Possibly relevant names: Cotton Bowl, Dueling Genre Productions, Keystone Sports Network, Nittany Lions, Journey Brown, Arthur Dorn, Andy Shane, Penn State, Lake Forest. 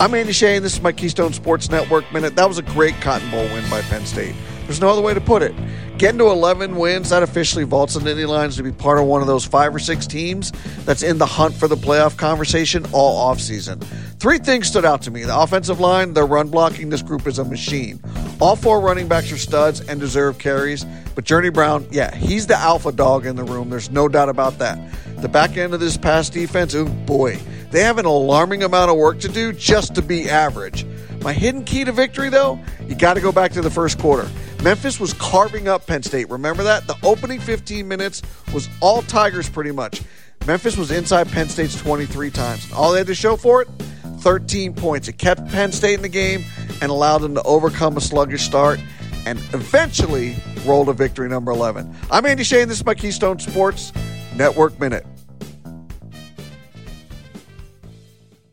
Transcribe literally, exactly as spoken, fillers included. I'm Andy Shane. This is my Keystone Sports Network Minute. That was a great Cotton Bowl win by Penn State. There's no other way to put it. Getting to eleven wins, that officially vaults the Nittany Lions to be part of one of those five or six teams that's in the hunt for the playoff conversation all offseason. Three things stood out to me. The offensive line, their run blocking, this group is a machine. All four running backs are studs and deserve carries, but Journey Brown, yeah, he's the alpha dog in the room. There's no doubt about that. The back end of this pass defense, oh boy, they have an alarming amount of work to do just to be average. My hidden key to victory, though, you got to go back to the first quarter. Memphis was carving up Penn State. Remember that? The opening fifteen minutes was all Tigers pretty much. Memphis was inside Penn State's twenty-three times. All they had to show for it, thirteen points. It kept Penn State in the game and allowed them to overcome a sluggish start and eventually roll to victory number eleven. I'm Andy Shane. This is my Keystone Sports Network Minute.